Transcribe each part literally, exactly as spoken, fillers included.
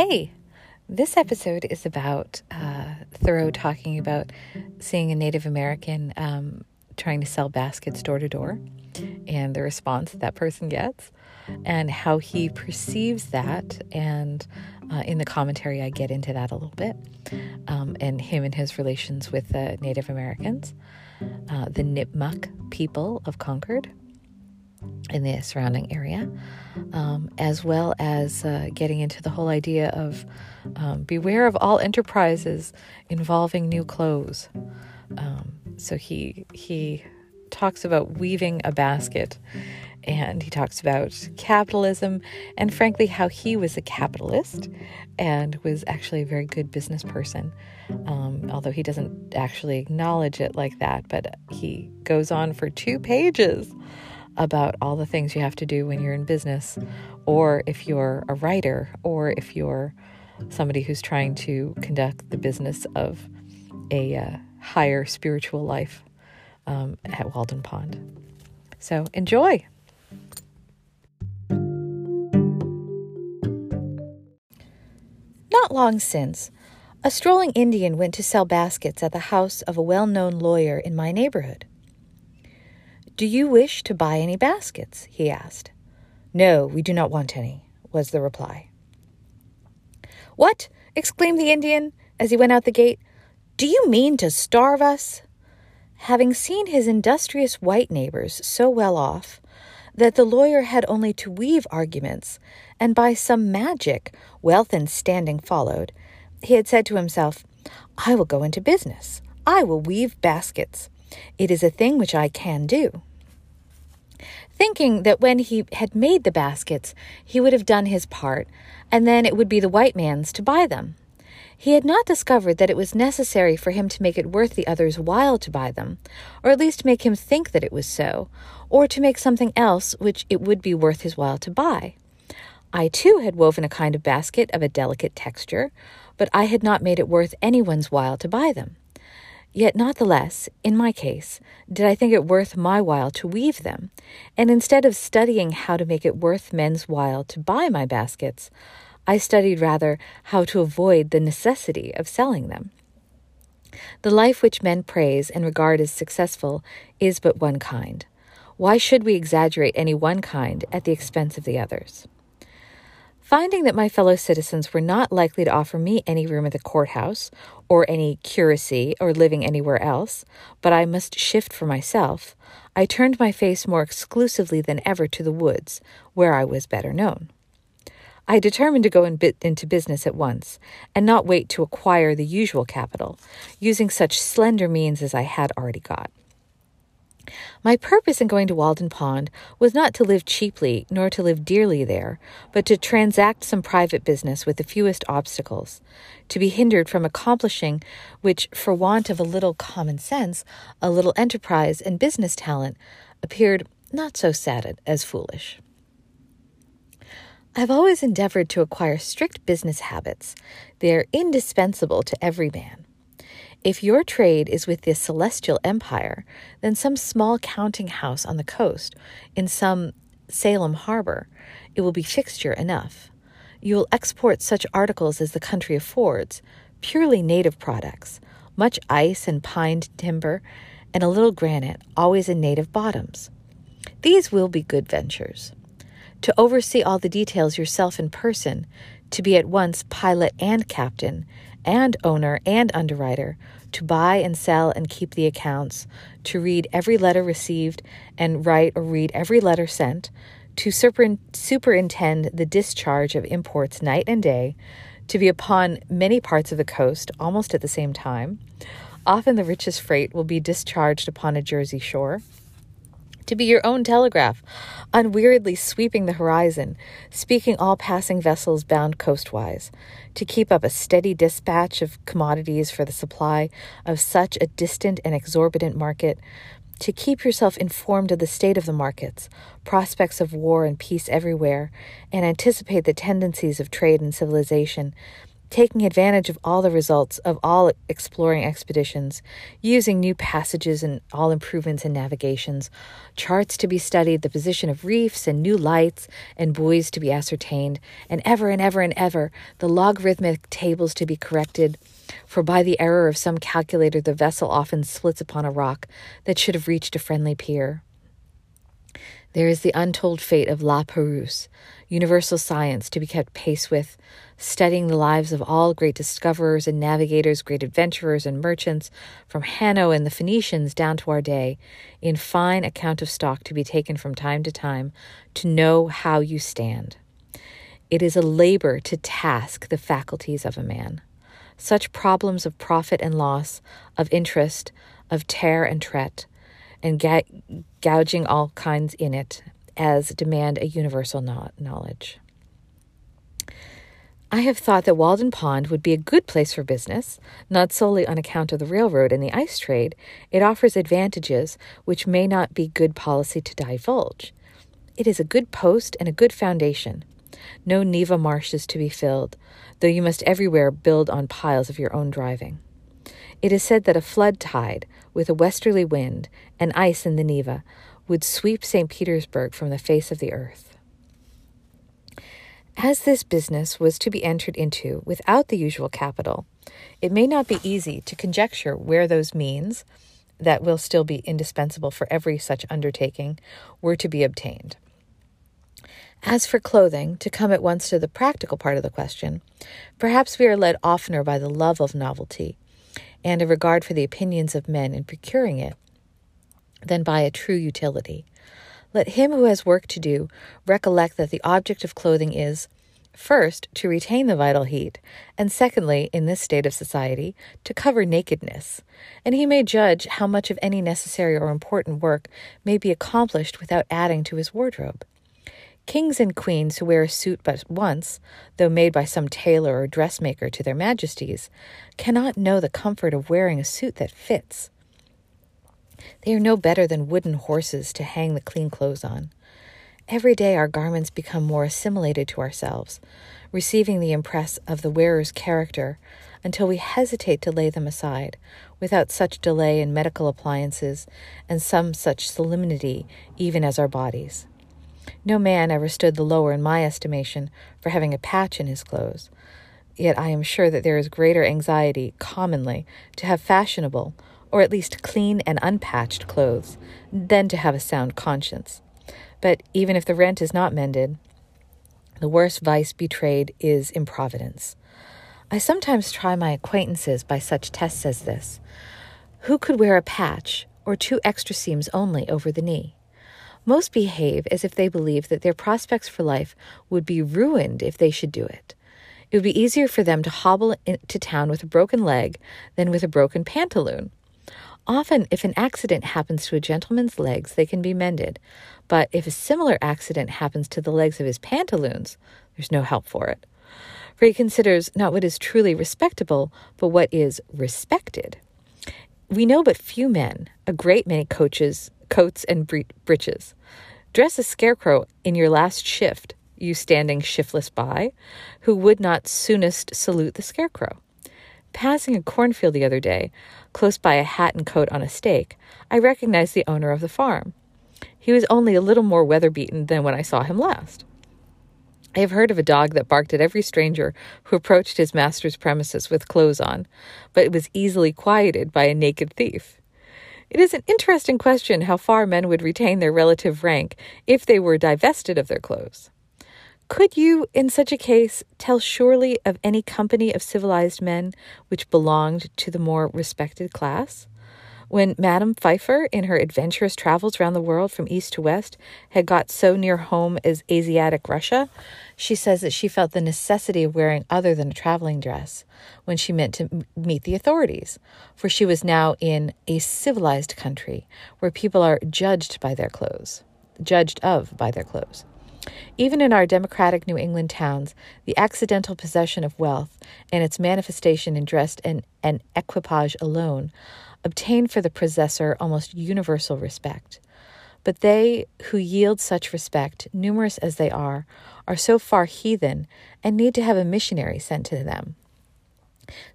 Hey, this episode is about uh, Thoreau talking about seeing a Native American um, trying to sell baskets door to door and the response that person gets and how he perceives that. And uh, in the commentary, I get into that a little bit um, and him and his relations with uh, Native Americans, uh, the Nipmuc people of Concord in the surrounding area, um, as well as uh, getting into the whole idea of um, beware of all enterprises involving new clothes. Um, so he he talks about weaving a basket, and he talks about capitalism, and frankly how he was a capitalist and was actually a very good business person, um, although he doesn't actually acknowledge it like that. But he goes on for two pages about all the things you have to do when you're in business, or if you're a writer, or if you're somebody who's trying to conduct the business of a uh, higher spiritual life um, at Walden Pond. So enjoy. Not long since, a strolling Indian went to sell baskets at the house of a well-known lawyer in my neighborhood. "Do you wish to buy any baskets?" he asked. "No, we do not want any," was the reply. "What?" exclaimed the Indian as he went out the gate. "Do you mean to starve us?" Having seen his industrious white neighbors so well off that the lawyer had only to weave arguments, and by some magic wealth and standing followed, he had said to himself, "I will go into business. I will weave baskets. It is a thing which I can do." Thinking that when he had made the baskets, he would have done his part, and then it would be the white man's to buy them. He had not discovered that it was necessary for him to make it worth the other's while to buy them, or at least make him think that it was so, or to make something else which it would be worth his while to buy. I too had woven a kind of basket of a delicate texture, but I had not made it worth anyone's while to buy them. Yet not the less, in my case, did I think it worth my while to weave them, and instead of studying how to make it worth men's while to buy my baskets, I studied rather how to avoid the necessity of selling them. The life which men praise and regard as successful is but one kind. Why should we exaggerate any one kind at the expense of the others? Finding that my fellow citizens were not likely to offer me any room at the courthouse, or any curacy, or living anywhere else, but I must shift for myself, I turned my face more exclusively than ever to the woods, where I was better known. I determined to go in bit into business at once, and not wait to acquire the usual capital, using such slender means as I had already got. My purpose in going to Walden Pond was not to live cheaply nor to live dearly there, but to transact some private business with the fewest obstacles, to be hindered from accomplishing which, for want of a little common sense, a little enterprise and business talent, appeared not so sad as foolish. I have always endeavored to acquire strict business habits. They are indispensable to every man. If your trade is with the Celestial Empire, then some small counting house on the coast, in some Salem Harbor, it will be fixture enough. You will export such articles as the country affords, purely native products, much ice and pine timber, and a little granite, always in native bottoms. These will be good ventures. To oversee all the details yourself in person, to be at once pilot and captain, and owner and underwriter, to buy and sell and keep the accounts, to read every letter received and write or read every letter sent, to superintend the discharge of imports night and day, to be upon many parts of the coast almost at the same time. Often the richest freight will be discharged upon a Jersey shore. To be your own telegraph, unweariedly sweeping the horizon, speaking all passing vessels bound coastwise, to keep up a steady dispatch of commodities for the supply of such a distant and exorbitant market, to keep yourself informed of the state of the markets, prospects of war and peace everywhere, and anticipate the tendencies of trade and civilization, taking advantage of all the results of all exploring expeditions, using new passages and all improvements in navigations, charts to be studied, the position of reefs and new lights and buoys to be ascertained, and ever and ever and ever, the logarithmic tables to be corrected, for by the error of some calculator the vessel often splits upon a rock that should have reached a friendly pier. There is the untold fate of La Perouse, universal science to be kept pace with, studying the lives of all great discoverers and navigators, great adventurers and merchants, from Hanno and the Phoenicians down to our day, in fine account of stock to be taken from time to time, to know how you stand. It is a labor to task the faculties of a man. Such problems of profit and loss, of interest, of tear and tret, and ga- gouging all kinds in it, as demand a universal no- knowledge. I have thought that Walden Pond would be a good place for business, not solely on account of the railroad and the ice trade. It offers advantages which may not be good policy to divulge. It is a good post and a good foundation. No Neva marsh is to be filled, though you must everywhere build on piles of your own driving. It is said that a flood tide, with a westerly wind and ice in the Neva, would sweep Saint Petersburg from the face of the earth. As this business was to be entered into without the usual capital, it may not be easy to conjecture where those means, that will still be indispensable for every such undertaking, were to be obtained. As for clothing, to come at once to the practical part of the question, perhaps we are led oftener by the love of novelty, and a regard for the opinions of men in procuring it, than by a true utility. Let him who has work to do recollect that the object of clothing is, first, to retain the vital heat, and secondly, in this state of society, to cover nakedness, and he may judge how much of any necessary or important work may be accomplished without adding to his wardrobe. Kings and queens who wear a suit but once, though made by some tailor or dressmaker to their majesties, cannot know the comfort of wearing a suit that fits. They are no better than wooden horses to hang the clean clothes on. Every day our garments become more assimilated to ourselves, receiving the impress of the wearer's character, until we hesitate to lay them aside, without such delay in medical appliances and some such solemnity even as our bodies. No man ever stood the lower in my estimation for having a patch in his clothes. Yet I am sure that there is greater anxiety, commonly, to have fashionable, or at least clean and unpatched clothes, than to have a sound conscience. But even if the rent is not mended, the worst vice betrayed is improvidence. I sometimes try my acquaintances by such tests as this. Who could wear a patch, or two extra seams only, over the knee? Most behave as if they believe that their prospects for life would be ruined if they should do it. It would be easier for them to hobble to town with a broken leg than with a broken pantaloon. Often, if an accident happens to a gentleman's legs, they can be mended, but if a similar accident happens to the legs of his pantaloons, there's no help for it. For he considers not what is truly respectable, but what is respected. We know but few men, a great many coaches, coats and bre- breeches. Dress a scarecrow in your last shift, you standing shiftless by, who would not soonest salute the scarecrow. Passing a cornfield the other day, close by a hat and coat on a stake, I recognized the owner of the farm. He was only a little more weather-beaten than when I saw him last. I have heard of a dog that barked at every stranger who approached his master's premises with clothes on, but it was easily quieted by a naked thief. It is an interesting question how far men would retain their relative rank if they were divested of their clothes. Could you, in such a case, tell surely of any company of civilized men which belonged to the more respected class? When Madame Pfeiffer, in her adventurous travels round the world from east to west, had got so near home as Asiatic Russia, she says that she felt the necessity of wearing other than a traveling dress when she meant to meet the authorities, for she was now in a civilized country where people are judged by their clothes, judged of by their clothes. Even in our democratic New England towns, the accidental possession of wealth and its manifestation in dress and, and equipage alone obtain for the possessor almost universal respect. But they who yield such respect, numerous as they are, are so far heathen and need to have a missionary sent to them,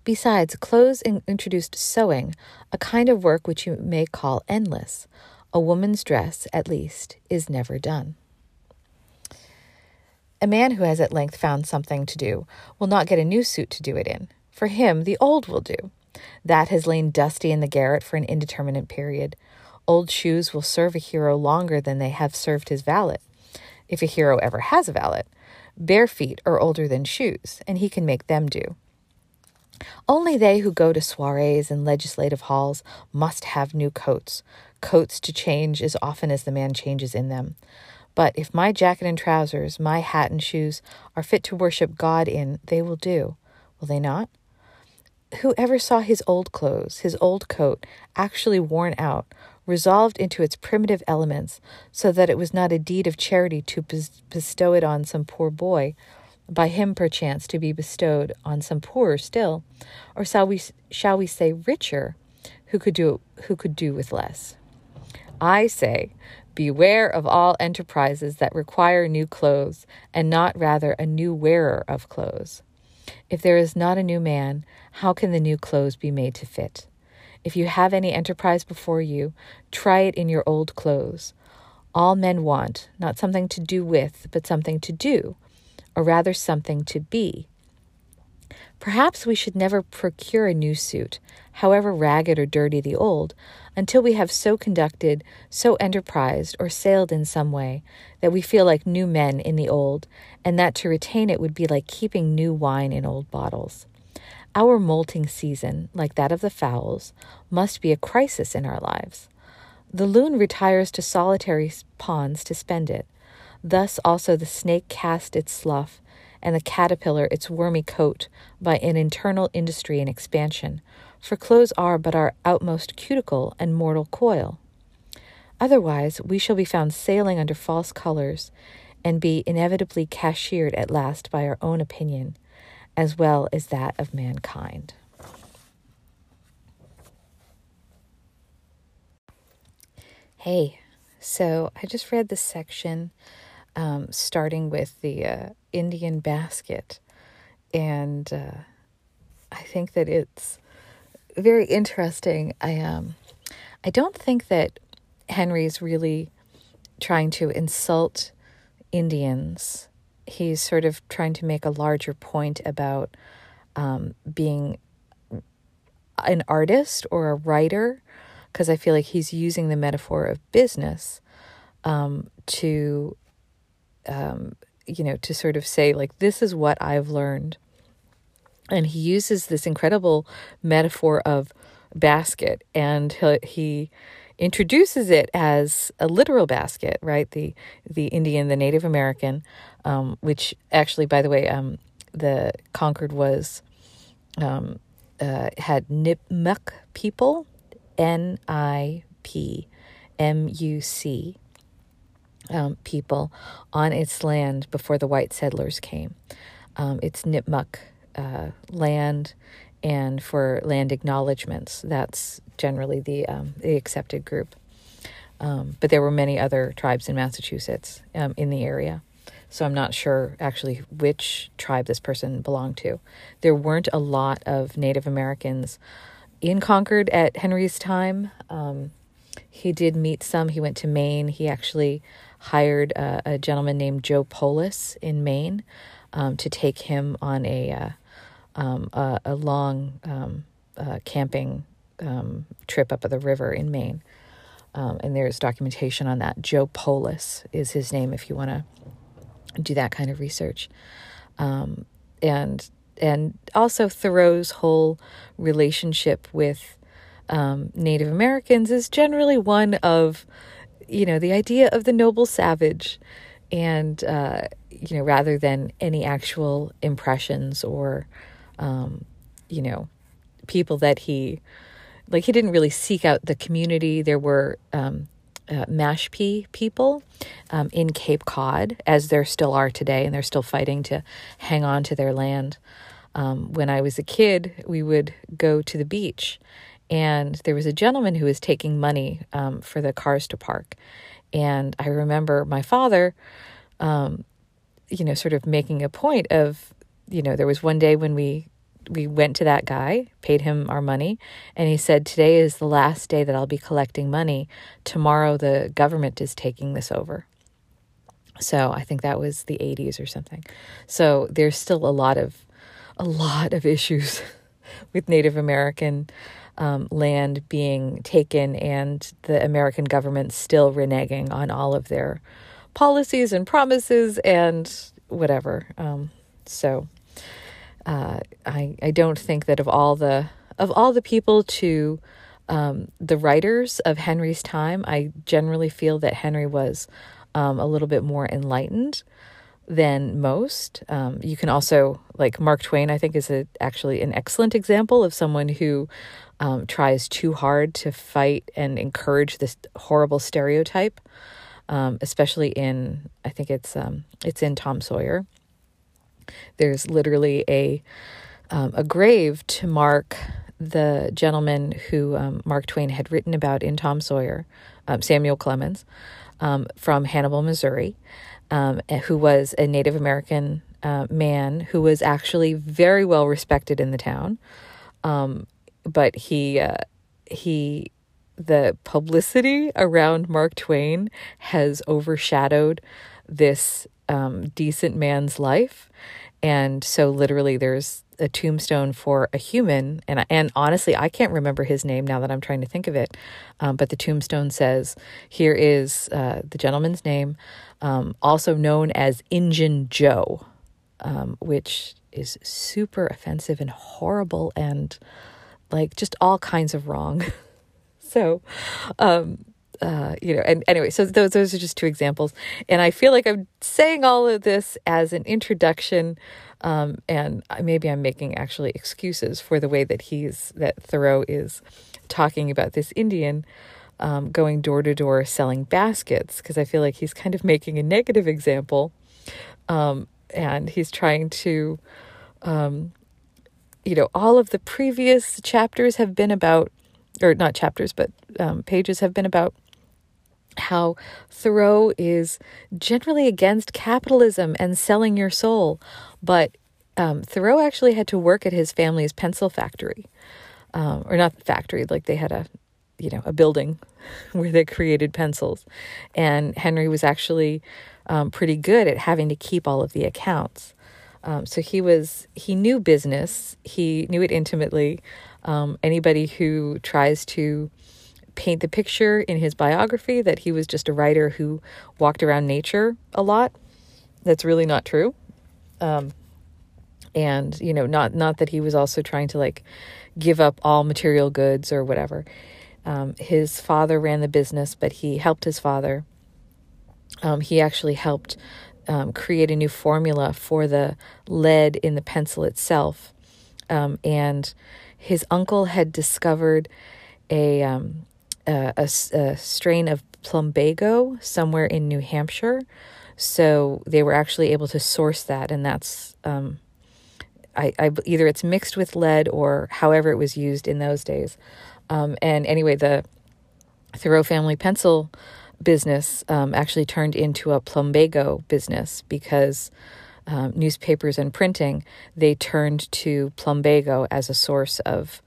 Besides, clothes introduced sewing, a kind of work which you may call endless. A woman's dress, at least, is never done. A man who has at length found something to do will not get a new suit to do it in. For him, the old will do. That has lain dusty in the garret for an indeterminate period. Old shoes will serve a hero longer than they have served his valet, if a hero ever has a valet. Bare feet are older than shoes, and he can make them do. Only they who go to soirees and legislative halls must have new coats, coats to change as often as the man changes in them. But if my jacket and trousers, my hat and shoes are fit to worship God in, they will do, will they not? Whoever saw his old clothes, his old coat, actually worn out, resolved into its primitive elements, so that it was not a deed of charity to bestow it on some poor boy, by him perchance to be bestowed on some poorer still, or shall we shall we say richer, who could do who could do with less? I say, beware of all enterprises that require new clothes, and not rather a new wearer of clothes. If there is not a new man, how can the new clothes be made to fit? If you have any enterprise before you, try it in your old clothes. All men want, not something to do with, but something to do, or rather something to be. Perhaps we should never procure a new suit, however ragged or dirty the old, until we have so conducted, so enterprised, or sailed in some way, that we feel like new men in the old, and that to retain it would be like keeping new wine in old bottles. Our molting season, like that of the fowls, must be a crisis in our lives. The loon retires to solitary ponds to spend it. Thus also the snake casts its slough, and the caterpillar its wormy coat, by an internal industry and expansion, for clothes are but our outmost cuticle and mortal coil. Otherwise we shall be found sailing under false colours, and be inevitably cashiered at last by our own opinion, as well as that of mankind. Hey, so I just read this section, um, starting with the uh, Indian basket, and uh, I think that it's very interesting. I um, I don't think that Henry's really trying to insult Indians. He's sort of trying to make a larger point about um, being an artist or a writer, because I feel like he's using the metaphor of business um, to, um, you know, to sort of say, like, this is what I've learned. And he uses this incredible metaphor of basket, and he, he introduces it as a literal basket, right? The the Indian, the Native American, um, which actually, by the way, um, the Concord was, um, uh, had Nipmuc people, N I P M U C um, people on its land before the white settlers came. Um, it's Nipmuc uh, land, and for land acknowledgements, that's generally the, um, the accepted group. Um, but there were many other tribes in Massachusetts um, in the area. So I'm not sure actually which tribe this person belonged to. There weren't a lot of Native Americans in Concord at Henry's time. Um, he did meet some. He went to Maine. He actually hired uh, a gentleman named Joe Polis in Maine um, to take him on a uh, Um, a, a long um, uh, camping um, trip up the river in Maine. Um, and there's documentation on that. Joe Polis is his name if you want to do that kind of research. Um, and and also Thoreau's whole relationship with um, Native Americans is generally one of, you know, the idea of the noble savage. And, uh, you know, rather than any actual impressions or Um, you know, people that he, like, he didn't really seek out the community. There were um, uh, Mashpee people um, in Cape Cod, as there still are today, and they're still fighting to hang on to their land. Um, when I was a kid, we would go to the beach, and there was a gentleman who was taking money um, for the cars to park. And I remember my father, um, you know, sort of making a point of, you know, there was one day when we we went to that guy, paid him our money, and he said, today is the last day that I'll be collecting money. Tomorrow the government is taking this over. So I think that was the eighties or something. So there's still a lot of, a lot of issues with Native American um, land being taken and the American government still reneging on all of their policies and promises and whatever. Um, so uh, I I don't think that of all the of all the people to um, the writers of Henry's time, I generally feel that Henry was um, a little bit more enlightened than most. Um, you can also, like Mark Twain, I think is a, actually an excellent example of someone who um, tries too hard to fight and encourage this horrible stereotype, um, especially in, I think it's um, it's in Tom Sawyer. There's literally a um, a grave to mark the gentleman who um, Mark Twain had written about in Tom Sawyer, um, Samuel Clemens, um, from Hannibal, Missouri, um, who was a Native American uh, man who was actually very well respected in the town, um, but he uh, he the publicity around Mark Twain has overshadowed this um, decent man's life. And so literally there's a tombstone for a human. And and honestly, I can't remember his name now that I'm trying to think of it. Um, but the tombstone says, here is uh, the gentleman's name, um, also known as Injun Joe, um, which is super offensive and horrible and like just all kinds of wrong. so, um Uh, you know, and anyway, so those those are just two examples. And I feel like I'm saying all of this as an introduction, um, and maybe I'm making actually excuses for the way that he's, that Thoreau is talking about this Indian um, going door to door selling baskets, because I feel like he's kind of making a negative example, um, and he's trying to, um, you know, all of the previous chapters have been about, or not chapters, but um, pages have been about how Thoreau is generally against capitalism and selling your soul. But um, Thoreau actually had to work at his family's pencil factory, um, or not factory, like they had a, you know, a building where they created pencils. And Henry was actually um, pretty good at having to keep all of the accounts. Um, so he was, he knew business, he knew it intimately. Um, anybody who tries to paint the picture in his biography that he was just a writer who walked around nature a lot, that's really not true. Um, and, you know, not, not that he was also trying to like give up all material goods or whatever. Um, his father ran the business, but he helped his father. Um, he actually helped um, create a new formula for the lead in the pencil itself. Um, and his uncle had discovered a, um, a, a, a strain of plumbago somewhere in New Hampshire. So they were actually able to source that. And that's, um, I, I either it's mixed with lead or however it was used in those days. Um, and anyway, the Thoreau family pencil business um, actually turned into a plumbago business because Um, newspapers and printing, they turned to plumbago as a source of,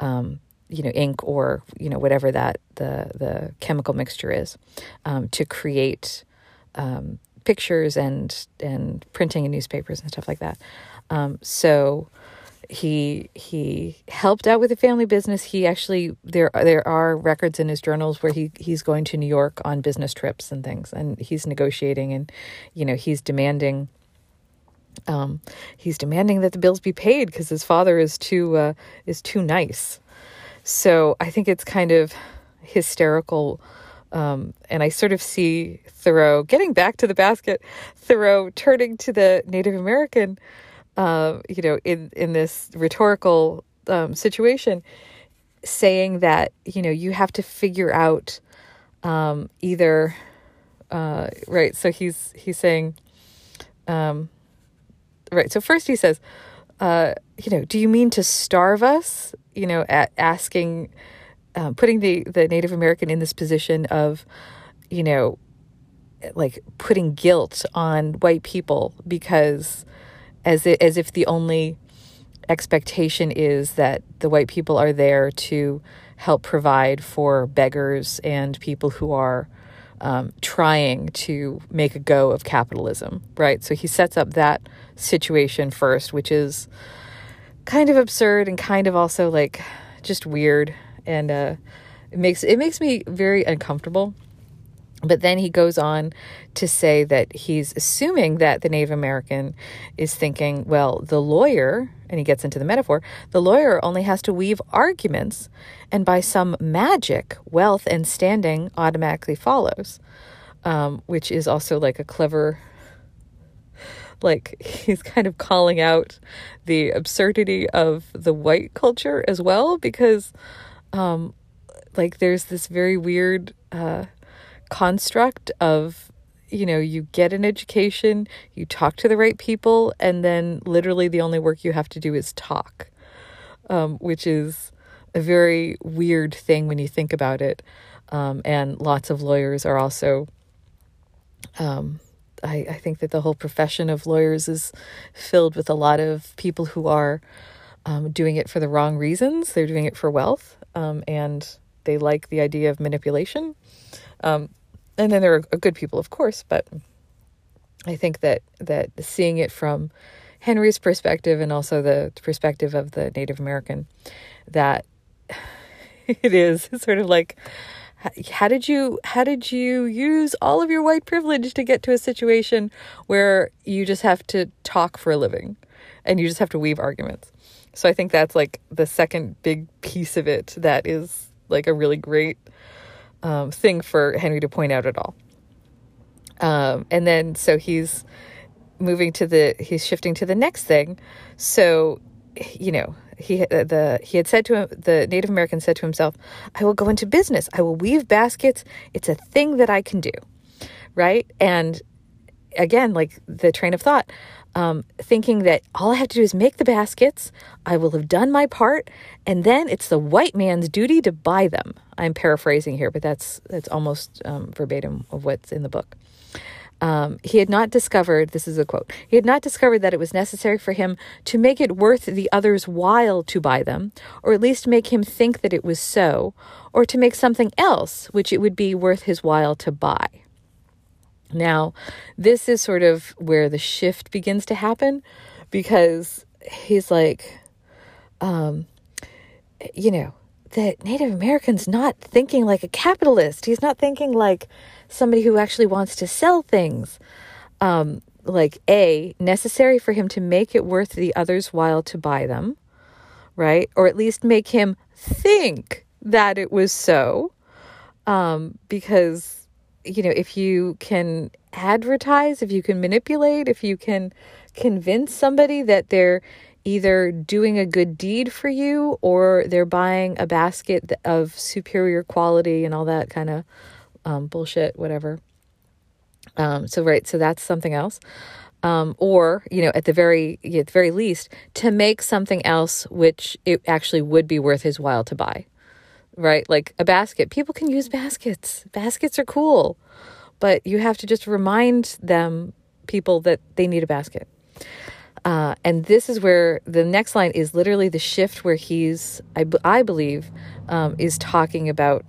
um, you know, ink or, you know, whatever that the, the chemical mixture is, um, to create um, pictures and and printing in newspapers and stuff like that. Um, so he he helped out with the family business. He actually, there there are records in his journals where he, he's going to New York on business trips and things, and he's negotiating and, you know, he's demanding Um, he's demanding that the bills be paid because his father is too, uh, is too nice. So I think it's kind of hysterical. Um, and I sort of see Thoreau getting back to the basket, Thoreau turning to the Native American, uh, you know, in, in this rhetorical, um, situation, saying that, you know, you have to figure out, um, either, uh, right. So he's, he's saying, um, Right. So first he says, uh, you know, do you mean to starve us? You know, at asking, um, putting the, the Native American in this position of, you know, like putting guilt on white people because as it, as if the only expectation is that the white people are there to help provide for beggars and people who are um, trying to make a go of capitalism, right? So he sets up that situation first, which is kind of absurd and kind of also like just weird, and uh, it makes it makes me very uncomfortable. But then he goes on to say that he's assuming that the Native American is thinking, well, the lawyer, and he gets into the metaphor, the lawyer only has to weave arguments, and by some magic, wealth and standing automatically follows, um, which is also like a clever, like he's kind of calling out the absurdity of the white culture as well, because um, like there's this very weird... Uh, construct of, you know, you get an education, you talk to the right people, and then literally the only work you have to do is talk, um, which is a very weird thing when you think about it. Um, and lots of lawyers are also, um, I, I think that the whole profession of lawyers is filled with a lot of people who are um, doing it for the wrong reasons. They're doing it for wealth, um, and they like the idea of manipulation. Um, And then there are good people, of course, but I think that, that seeing it from Henry's perspective and also the perspective of the Native American, that it is sort of like, how did you, how did you use all of your white privilege to get to a situation where you just have to talk for a living and you just have to weave arguments? So I think that's like the second big piece of it that is like a really great Um, thing for Henry to point out at all. Um, and then, so he's moving to the, he's shifting to the next thing. So, you know, he, the, he had said to him, the Native American said to himself, I will go into business. I will weave baskets. It's a thing that I can do. Right. And again, like the train of thought, um, thinking that all I have to do is make the baskets, I will have done my part, and then it's the white man's duty to buy them. I'm paraphrasing here, but that's that's almost um, verbatim of what's in the book. Um, he had not discovered, this is a quote, he had not discovered that it was necessary for him to make it worth the other's while to buy them, or at least make him think that it was so, or to make something else which it would be worth his while to buy. Now, this is sort of where the shift begins to happen, because he's like, um, you know, the Native American's not thinking like a capitalist. He's not thinking like somebody who actually wants to sell things. Um, like, A, necessary for him to make it worth the other's while to buy them, right? Or at least make him think that it was so, um, because... you know, if you can advertise, if you can manipulate, if you can convince somebody that they're either doing a good deed for you or they're buying a basket of superior quality and all that kind of um, bullshit, whatever. Um, so, right. So that's something else. Um, or, you know, at the very, at the very least, to make something else, which it actually would be worth his while to buy. Right? Like a basket. People can use baskets. Baskets are cool, but you have to just remind them, people, that they need a basket. Uh, and this is where the next line is literally the shift where he's, I, I believe, um, is talking about,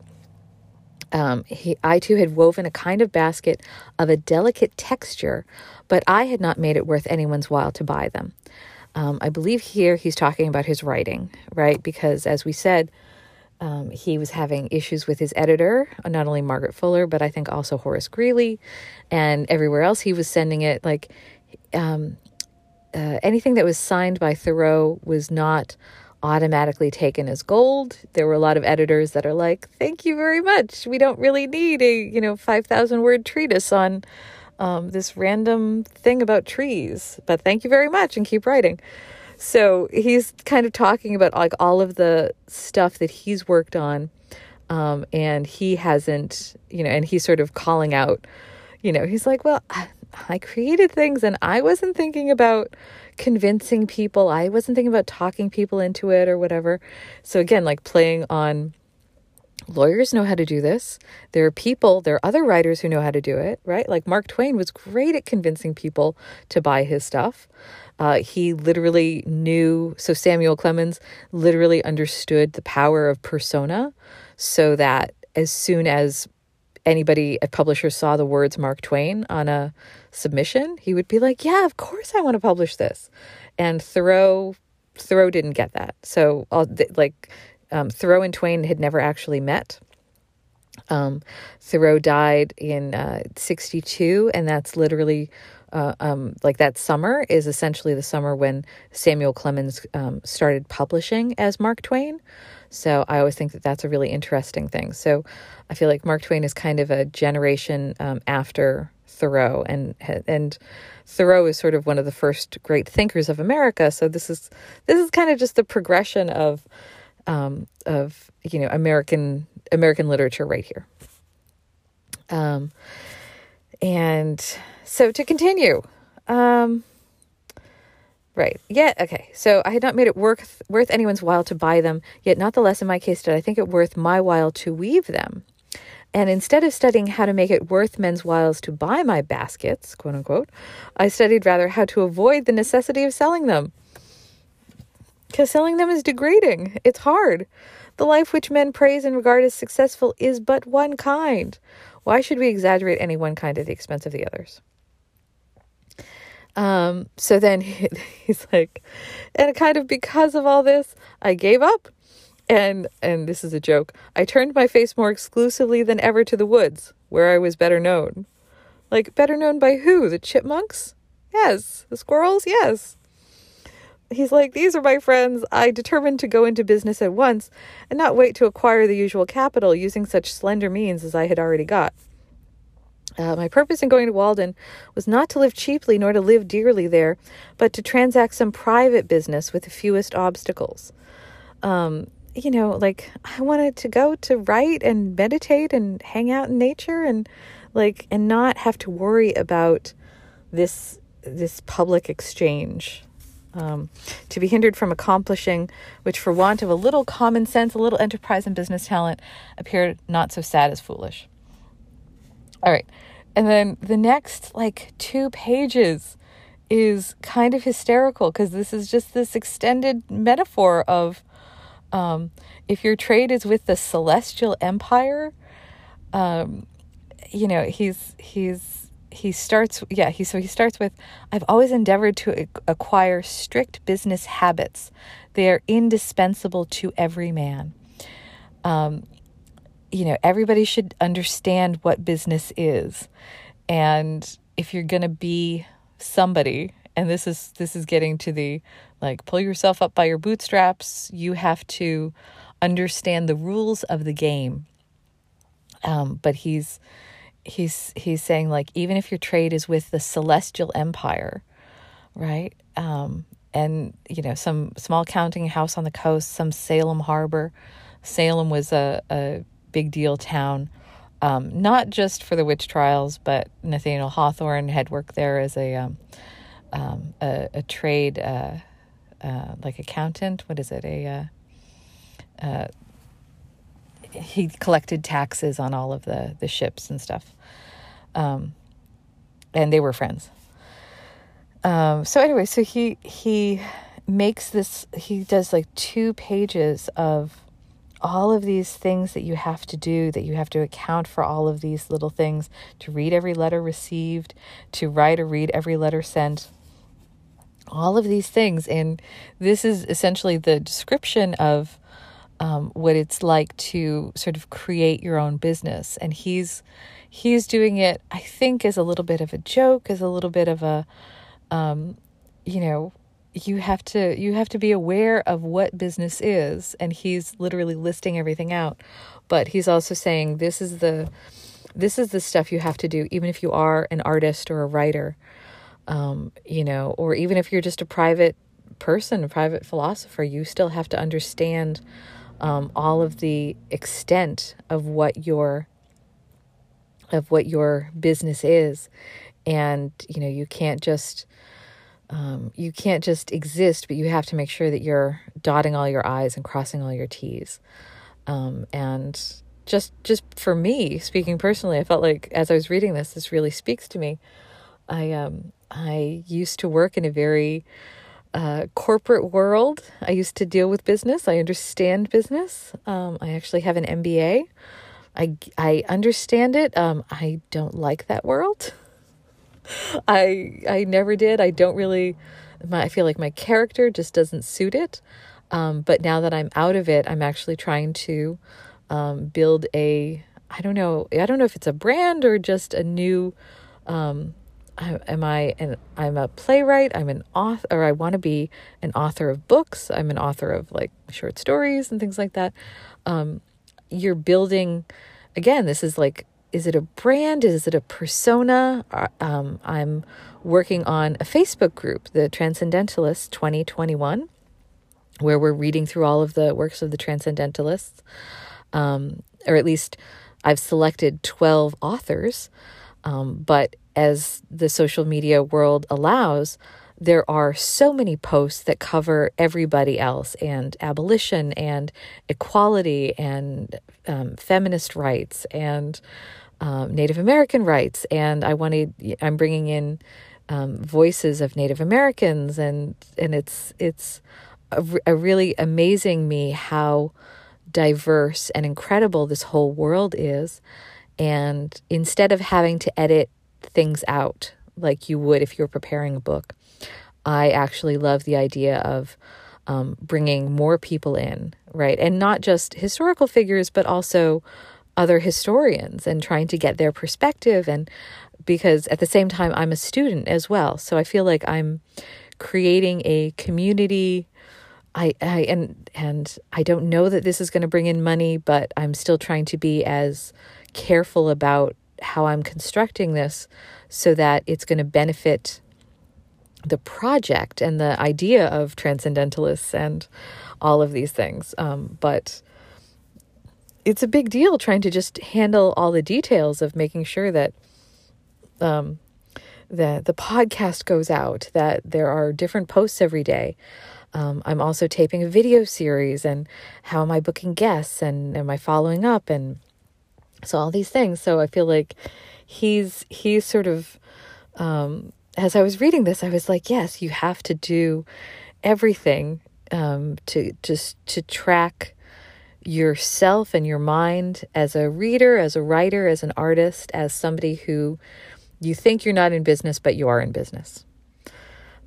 um, he, I too had woven a kind of basket of a delicate texture, but I had not made it worth anyone's while to buy them. Um, I believe here he's talking about his writing, right? Because as we said, Um, he was having issues with his editor, not only Margaret Fuller, but I think also Horace Greeley, and everywhere else he was sending it. Like um, uh, anything that was signed by Thoreau was not automatically taken as gold. There were a lot of editors that are like, "Thank you very much. We don't really need a you know five thousand word treatise on um, this random thing about trees, but thank you very much and keep writing." So he's kind of talking about like all of the stuff that he's worked on, um, and he hasn't, you know, and he's sort of calling out, you know, he's like, well, I, I created things and I wasn't thinking about convincing people. I wasn't thinking about talking people into it or whatever. So again, like playing on Lawyers know how to do this. There are people, there are other writers who know how to do it, right? Like Mark Twain was great at convincing people to buy his stuff. Uh, he literally knew, so Samuel Clemens literally understood the power of persona, so that as soon as anybody, a publisher, saw the words Mark Twain on a submission, he would be like, yeah, of course I want to publish this. And Thoreau, Thoreau didn't get that. So all like... Um, Thoreau and Twain had never actually met. Um, Thoreau died in uh, sixty-two, and that's literally, uh, um, like that summer is essentially the summer when Samuel Clemens um, started publishing as Mark Twain. So I always think that that's a really interesting thing. So I feel like Mark Twain is kind of a generation um, after Thoreau, and and Thoreau is sort of one of the first great thinkers of America. So this is this is kind of just the progression of. Um, of, you know, American, American literature right here. Um, and so to continue, um, right. Yeah. Okay. So I had not made it worth, worth anyone's while to buy them, yet not the less in my case did I think it worth my while to weave them. And instead of studying how to make it worth men's whiles to buy my baskets, quote unquote, I studied rather how to avoid the necessity of selling them. Because selling them is degrading. It's hard. The life which men praise and regard as successful is but one kind. Why should we exaggerate any one kind at the expense of the others? Um, so then he, he's like, and kind of because of all this, I gave up. And, and this is a joke. I turned my face more exclusively than ever to the woods, where I was better known. Like, better known by who? The chipmunks? Yes. The squirrels? Yes. He's like, these are my friends. I determined to go into business at once and not wait to acquire the usual capital using such slender means as I had already got. Uh, my purpose in going to Walden was not to live cheaply nor to live dearly there, but to transact some private business with the fewest obstacles. Um, you know, like I wanted to go to write and meditate and hang out in nature and like, and not have to worry about this, this public exchange. Um, to be hindered from accomplishing, which for want of a little common sense, a little enterprise and business talent, appeared not so sad as foolish. All right. And then the next like two pages is kind of hysterical because this is just this extended metaphor of um, if your trade is with the Celestial Empire, um, you know, he's, he's, He starts, yeah, he, so he starts with, I've always endeavored to acquire strict business habits. They are indispensable to every man. Um, you know, everybody should understand what business is. And if you're going to be somebody, and this is, this is getting to the, like, pull yourself up by your bootstraps, you have to understand the rules of the game. Um, but he's, He's he's saying, like, even if your trade is with the Celestial Empire, right? Um, and, you know, some small counting house on the coast, some Salem Harbor. Salem was a, a big deal town, um, not just for the witch trials, but Nathaniel Hawthorne had worked there as a um, um, a, a trade, uh, uh, like accountant. What is it? A uh, uh, he collected taxes on all of the, the ships and stuff. Um, and they were friends. Um, so anyway, so he, he makes this, he does like two pages of all of these things that you have to do, that you have to account for all of these little things, to read every letter received, to write or read every letter sent, all of these things. And this is essentially the description of Um, what it's like to sort of create your own business. And he's, he's doing it, I think, as a little bit of a joke, as a little bit of a, um, you know, you have to, you have to be aware of what business is. And he's literally listing everything out, but he's also saying, this is the, this is the stuff you have to do, even if you are an artist or a writer, um, you know, or even if you're just a private person, a private philosopher, you still have to understand Um, all of the extent of what your of what your business is, and you know you can't just um, you can't just exist, but you have to make sure that you're dotting all your I's and crossing all your T's, um, and just just for me, speaking personally, I felt like as I was reading this, this really speaks to me. I um I used to work in a very uh, corporate world. I used to deal with business. I understand business. Um, I actually have an M B A. I, I understand it. Um, I don't like that world. I I never did. I don't really. My, I feel like my character just doesn't suit it. Um, but now that I'm out of it, I'm actually trying to um, build a. I don't know. I don't know if it's a brand or just a new. Um, I, am I? An, I'm a playwright. I'm an author, or I want to be an author of books. I'm an author of like short stories and things like that. Um, you're building. Again, this is like. Is it a brand? Is it a persona? Um, I'm working on a Facebook group, the Transcendentalists twenty twenty-one, where we're reading through all of the works of the Transcendentalists, um, or at least I've selected twelve authors. Um, but as the social media world allows, there are so many posts that cover everybody else, and abolition and equality and um, feminist rights and um, Native American rights. And I wanted, I'm bringing in um, voices of Native Americans, and, and it's, it's a, a really amazing me how diverse and incredible this whole world is. And instead of having to edit things out like you would if you're preparing a book, I actually love the idea of um, bringing more people in, right? And not just historical figures, but also other historians, and trying to get their perspective. And because at the same time, I'm a student as well. So I feel like I'm creating a community. I, I and and I don't know that this is going to bring in money, but I'm still trying to be as careful about how I'm constructing this so that it's going to benefit the project and the idea of transcendentalists and all of these things. Um, but it's a big deal trying to just handle all the details of making sure that, um, that the podcast goes out, that there are different posts every day. Um, I'm also taping a video series, and how am I booking guests, and am I following up? And so all these things. So I feel like he's, he's sort of, um, as I was reading this, I was like, yes, you have to do everything um, to just to track yourself and your mind as a reader, as a writer, as an artist, as somebody who you think you're not in business, but you are in business,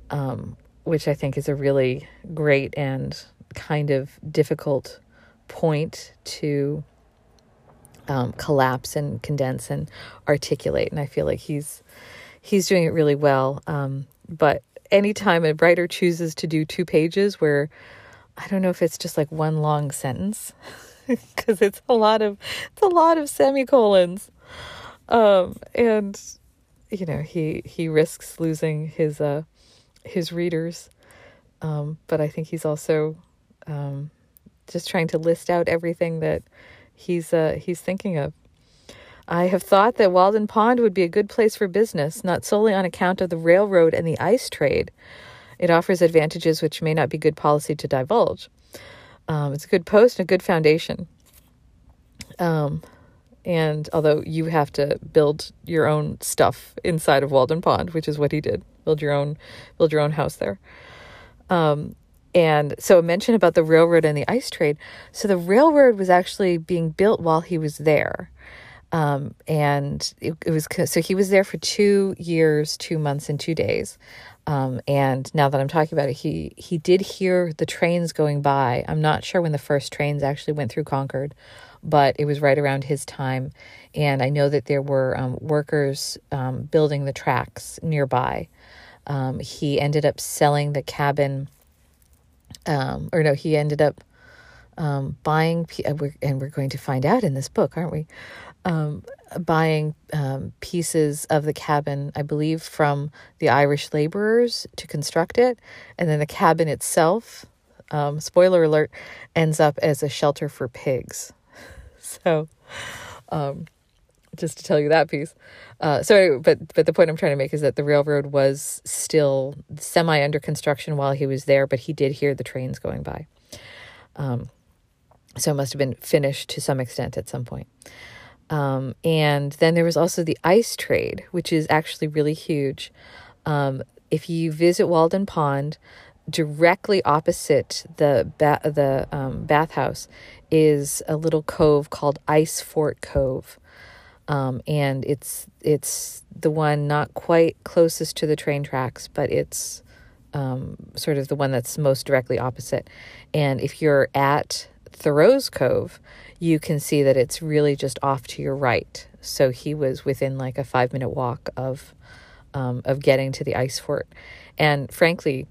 um, which I think is a really great and kind of difficult point to um, collapse and condense and articulate. And I feel like he's... He's doing it really well. Um, but anytime a writer chooses to do two pages where I don't know if it's just like one long sentence, because it's a lot of, it's a lot of semicolons. Um, and you know, he, he risks losing his, uh, his readers. Um, but I think he's also, um, just trying to list out everything that he's, uh, he's thinking of. I have thought that Walden Pond would be a good place for business, not solely on account of the railroad and the ice trade. It offers advantages which may not be good policy to divulge. Um, it's a good post and a good foundation. Um, and although you have to build your own stuff inside of Walden Pond, which is what he did, build your own, build your own house there. Um, And so a mention about the railroad and the ice trade. So the railroad was actually being built while he was there. Um, and it, it was, so he was there for two years, two months and two days. Um, and now that I'm talking about it, he, he did hear the trains going by. I'm not sure when the first trains actually went through Concord, but it was right around his time. And I know that there were, um, workers, um, building the tracks nearby. Um, he ended up selling the cabin, um, or no, he ended up, um, buying, and we're going to find out in this book, aren't we? Um, buying um, pieces of the cabin, I believe, from the Irish laborers to construct it. And then the cabin itself, um, spoiler alert, ends up as a shelter for pigs. So um, just to tell you that piece. Uh, so anyway, but, but the point I'm trying to make is that the railroad was still semi under construction while he was there, but he did hear the trains going by. Um, so it must have been finished to some extent at some point. Um, and then there was also the ice trade, which is actually really huge. Um, if you visit Walden Pond, directly opposite the ba- the um, bathhouse is a little cove called Ice Fort Cove. Um, and it's it's the one not quite closest to the train tracks, but it's um, sort of the one that's most directly opposite. And if you're at Thoreau's Cove, you can see that it's really just off to your right. So he was within like a five minute walk of um, of getting to the ice fort. And frankly,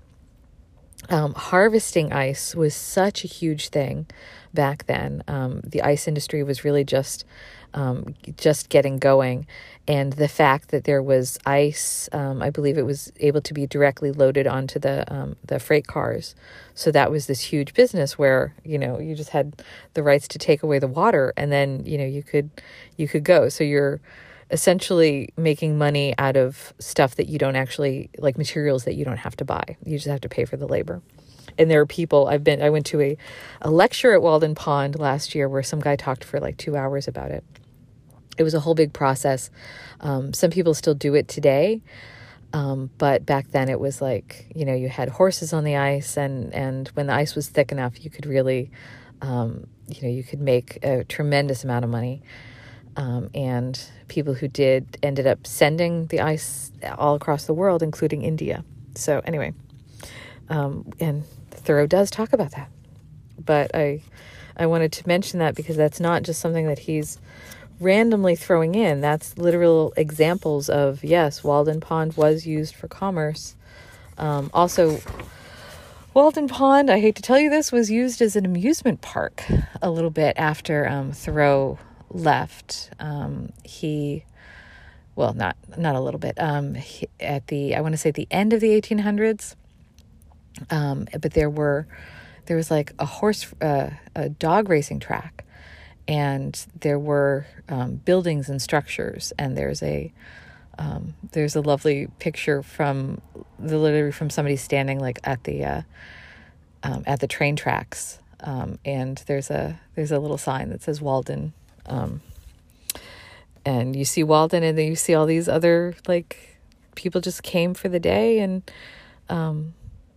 um, harvesting ice was such a huge thing back then. Um, the ice industry was really just um, just getting going. And the fact that there was ice, um, I believe it was able to be directly loaded onto the um, the freight cars. So that was this huge business where, you know, you just had the rights to take away the water, and then, you know, you could you could go. So you're essentially making money out of stuff that you don't actually, like materials that you don't have to buy. You just have to pay for the labor. And there are people, I've been, I went to a, a lecture at Walden Pond last year where some guy talked for like two hours about it. It was a whole big process. Um, some people still do it today. Um, but back then it was like, you know, you had horses on the ice, and, and when the ice was thick enough, you could really, um, you know, you could make a tremendous amount of money. Um, and people who did ended up sending the ice all across the world, including India. So anyway, um, and Thoreau does talk about that. But I, I wanted to mention that because that's not just something that he's randomly throwing in. That's literal examples of, yes, Walden Pond was used for commerce. Um, also, Walden Pond, I hate to tell you this, was used as an amusement park a little bit after um, Thoreau left. Um, he, well, not, not a little bit, um, he, at the, I want to say at the end of the eighteen hundreds. Um, but there were, there was like a horse, uh, a dog racing track, and there were, um, buildings and structures. And there's a, um, there's a lovely picture from the literally from somebody standing like at the, uh, um, at the train tracks. Um, and there's a, there's a little sign that says Walden. Um, and you see Walden, and then you see all these other, like, people just came for the day, and, um,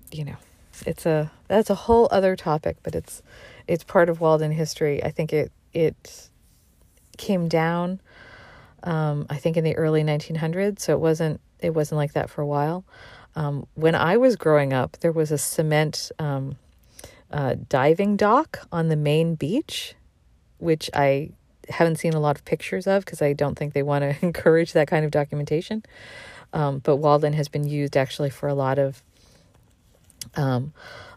you know, it's a, that's a whole other topic, but it's, it's part of Walden history. I think it, it came down, um, I think in the early nineteen hundreds. So it wasn't, it wasn't like that for a while. Um, when I was growing up, there was a cement, um, uh, diving dock on the main beach, which I haven't seen a lot of pictures of because I don't think they want to encourage that kind of documentation. Um, but Walden has been used actually for a lot of, um,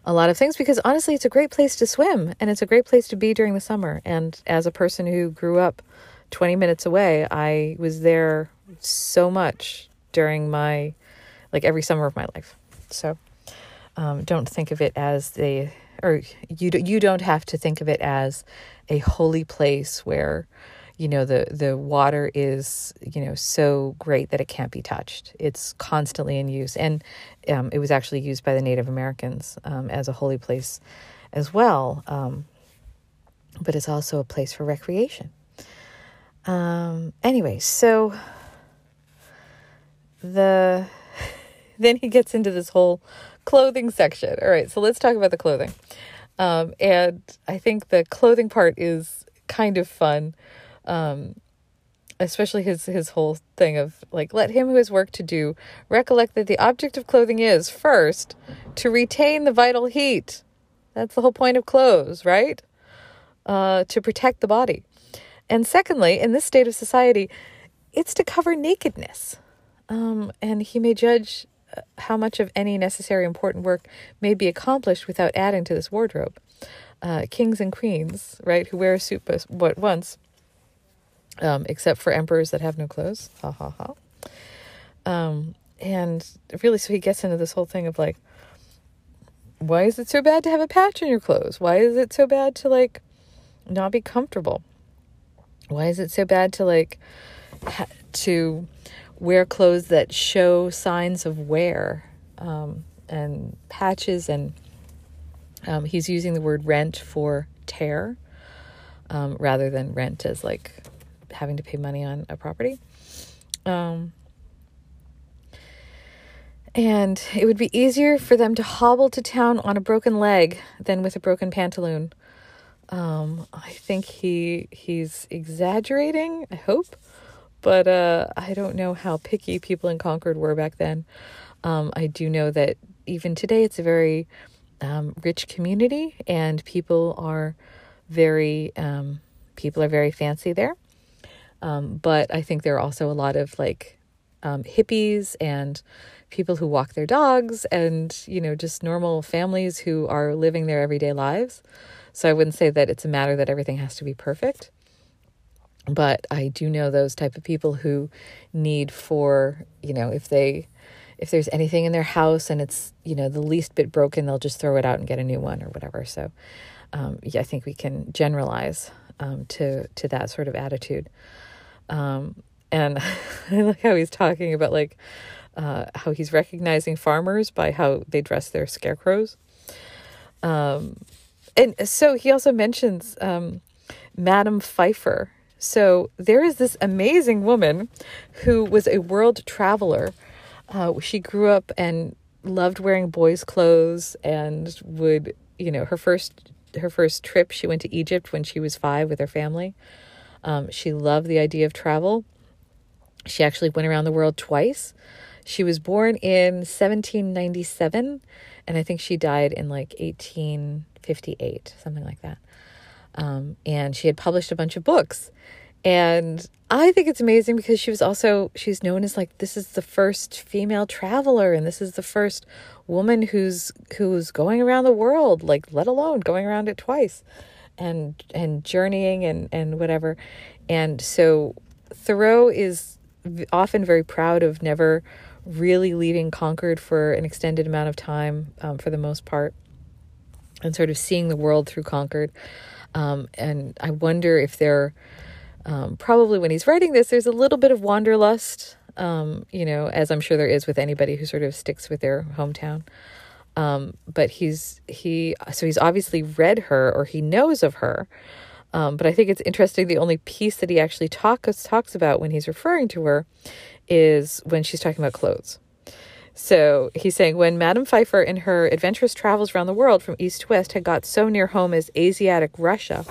a lot of things, because honestly, it's a great place to swim, and it's a great place to be during the summer. And as a person who grew up twenty minutes away, I was there so much during my, like every summer of my life. So, um, don't think of it as the, or you, you don't have to think of it as a holy place where, you know, the, the water is, you know, so great that it can't be touched. It's constantly in use. And um, it was actually used by the Native Americans um, as a holy place as well. Um, but it's also a place for recreation. Um, anyway, so the then he gets into this whole clothing section. All right, so let's talk about the clothing. Um, and I think the clothing part is kind of fun. Um, especially his, his whole thing of like, let him who has work to do recollect that the object of clothing is first to retain the vital heat. That's the whole point of clothes, right? Uh, to protect the body. And secondly, in this state of society, it's to cover nakedness. Um, and he may judge how much of any necessary important work may be accomplished without adding to this wardrobe. Uh, kings and queens, right, who wear a suit but once, um, except for emperors that have no clothes. Ha ha ha. Um, and really, so he gets into this whole thing of like, why is it so bad to have a patch in your clothes? Why is it so bad to like not be comfortable? Why is it so bad to like ha- to wear clothes that show signs of wear, um, and patches, and um, he's using the word rent for tear, um, rather than rent as like having to pay money on a property. Um, and it would be easier for them to hobble to town on a broken leg than with a broken pantaloon. Um, I think he, he's exaggerating, I hope, but, uh, I don't know how picky people in Concord were back then. Um, I do know that even today it's a very, um, rich community, and people are very, um, people are very fancy there. Um, but I think there are also a lot of like, um, hippies and people who walk their dogs and, you know, just normal families who are living their everyday lives. So I wouldn't say that it's a matter that everything has to be perfect, but I do know those type of people who need for, you know, if they, if there's anything in their house and it's, you know, the least bit broken, they'll just throw it out and get a new one or whatever. So, um, yeah, I think we can generalize, um, to, to that sort of attitude. Um, and I like how he's talking about like, uh, how he's recognizing farmers by how they dress their scarecrows. Um, And so he also mentions um, Madame Pfeiffer. So there is this amazing woman who was a world traveler. Uh, she grew up and loved wearing boys' clothes and would, you know, her first her first trip, she went to Egypt when she was five with her family. Um, she loved the idea of travel. She actually went around the world twice. She was born in seventeen ninety-seven, and I think she died in like eighteen fifty-eight, something like that. Um, and she had published a bunch of books. And I think it's amazing because she was also, she's known as like, this is the first female traveler. And this is the first woman who's, who's going around the world, like, let alone going around it twice and, and journeying and, and whatever. And so Thoreau is often very proud of never really leaving Concord for an extended amount of time, um, for the most part, and sort of seeing the world through Concord. Um, and I wonder if there, um, probably when he's writing this, there's a little bit of wanderlust, um, you know, as I'm sure there is with anybody who sort of sticks with their hometown. Um, but he's, he, so he's obviously read her or he knows of her. Um, but I think it's interesting. The only piece that he actually talks, talks about when he's referring to her is when she's talking about clothes. So he's saying, when Madame Pfeiffer in her adventurous travels around the world from east to west had got so near home as Asiatic Russia,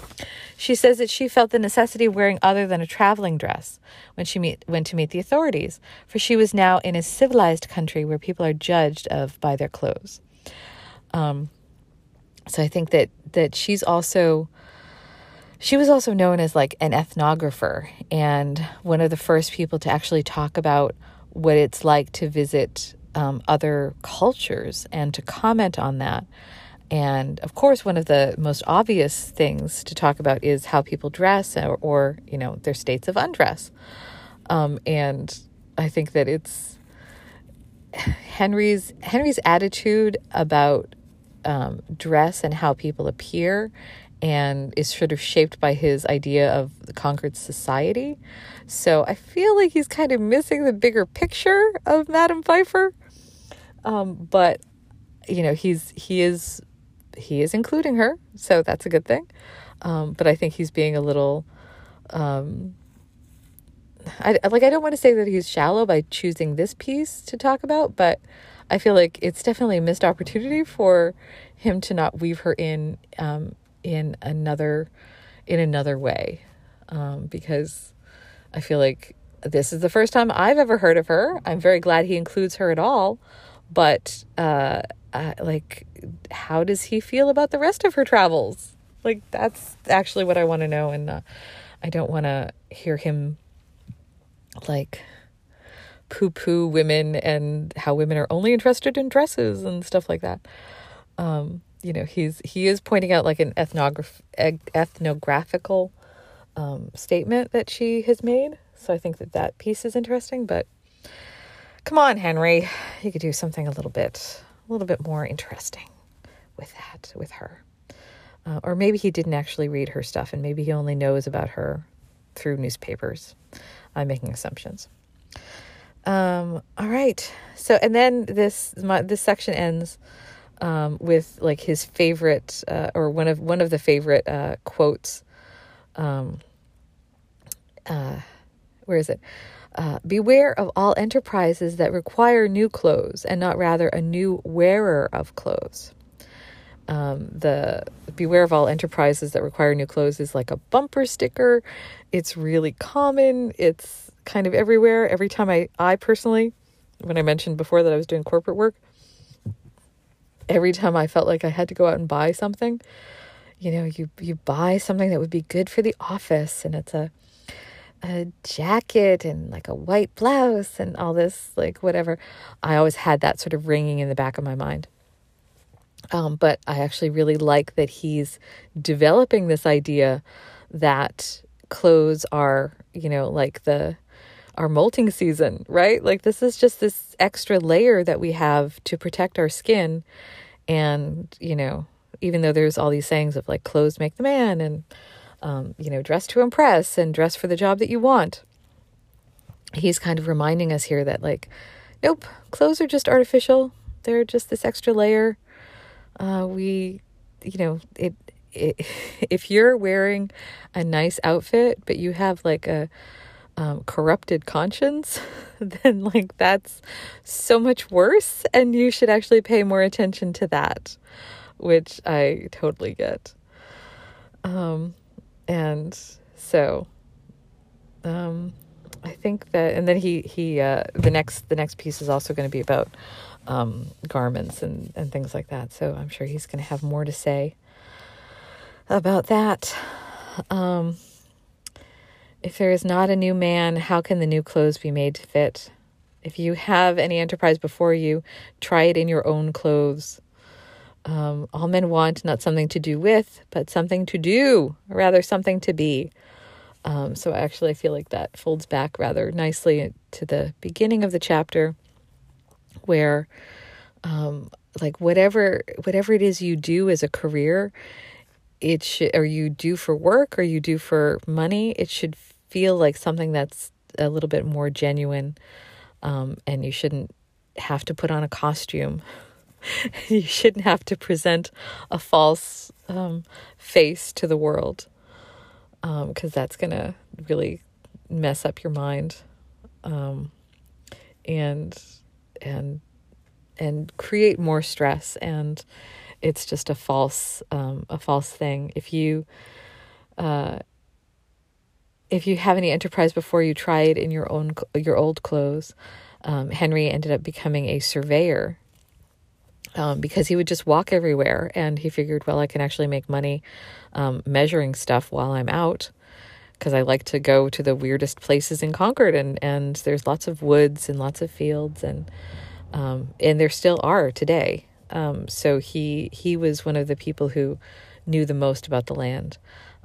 she says that she felt the necessity of wearing other than a traveling dress when she meet, went to meet the authorities, for she was now in a civilized country where people are judged of by their clothes. Um, so I think that, that she's also... She was also known as like an ethnographer and one of the first people to actually talk about what it's like to visit um, other cultures and to comment on that. And of course, one of the most obvious things to talk about is how people dress or, or you know, their states of undress. Um, and I think that it's Henry's Henry's attitude about um, dress and how people appear and is sort of shaped by his idea of the Concord society. So I feel like he's kind of missing the bigger picture of Madame Pfeiffer. Um, but, you know, he's, he is, he is including her. So that's a good thing. Um, but I think he's being a little, um, I, like, I don't want to say that he's shallow by choosing this piece to talk about, but I feel like it's definitely a missed opportunity for him to not weave her in, um, in another, in another way. Um, because I feel like this is the first time I've ever heard of her. I'm very glad he includes her at all, but, uh, uh, like, how does he feel about the rest of her travels? Like, that's actually what I want to know. And, uh, I don't want to hear him like poo poo women and how women are only interested in dresses and stuff like that. Um, you know, he's, he is pointing out like an ethnograph, ethnographical, um, statement that she has made. So I think that that piece is interesting, but come on, Henry, you could do something a little bit, a little bit more interesting with that, with her. Uh, or maybe he didn't actually read her stuff and maybe he only knows about her through newspapers. I'm making assumptions. Um, all right. So, and then this, my, this section ends, um, with like his favorite, uh, or one of, one of the favorite, uh, quotes, um, uh, where is it? Uh, beware of all enterprises that require new clothes and not rather a new wearer of clothes. Um, the beware of all enterprises that require new clothes is like a bumper sticker. It's really common. It's kind of everywhere. Every time I, I personally, when I mentioned before that I was doing corporate work, every time I felt like I had to go out and buy something, you know, you, you buy something that would be good for the office, and it's a, a jacket and like a white blouse and all this, like whatever. I always had that sort of ringing in the back of my mind. Um, but I actually really like that he's developing this idea that clothes are, you know, like the, our molting season, right? Like this is just this extra layer that we have to protect our skin. And, you know, even though there's all these sayings of like clothes make the man and, um, you know, dress to impress and dress for the job that you want, he's kind of reminding us here that like, nope, clothes are just artificial. They're just this extra layer. Uh, we, you know, it, it, if you're wearing a nice outfit, but you have like a, um, corrupted conscience, then like that's so much worse. And you should actually pay more attention to that, which I totally get. Um, and so, um, I think that, and then he, he, uh, the next, the next piece is also going to be about, um, garments and, and things like that. So I'm sure he's going to have more to say about that. Um, if there is not a new man, how can the new clothes be made to fit? If you have any enterprise before you, try it in your own clothes. Um, all men want not something to do with, but something to do, or rather something to be. Um, so actually I feel like that folds back rather nicely to the beginning of the chapter, where, um, like whatever, whatever it is you do as a career, it should, or you do for work or you do for money, it should feel like something that's a little bit more genuine. Um, and you shouldn't have to put on a costume. You shouldn't have to present a false, um, face to the world. Um, 'cause that's gonna really mess up your mind. Um, and, and and create more stress, and it's just a false um a false thing. If you uh if you have any enterprise before you, try it in your own your old clothes. um Henry ended up becoming a surveyor um because he would just walk everywhere, and he figured, well, I can actually make money um measuring stuff while I'm out, because I like to go to the weirdest places in Concord, and, and there's lots of woods and lots of fields, and um, and there still are today. Um, so he he was one of the people who knew the most about the land,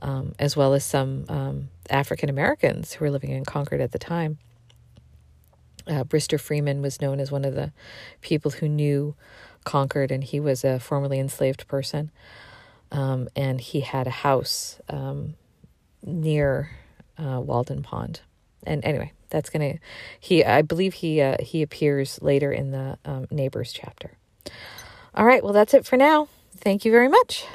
um, as well as some um, African Americans who were living in Concord at the time. Uh, Brister Freeman was known as one of the people who knew Concord, and he was a formerly enslaved person, um, and he had a house Um, near uh, Walden Pond. And anyway, that's going to, he, I believe he, uh, he appears later in the um, neighbors chapter. All right. Well, that's it for now. Thank you very much.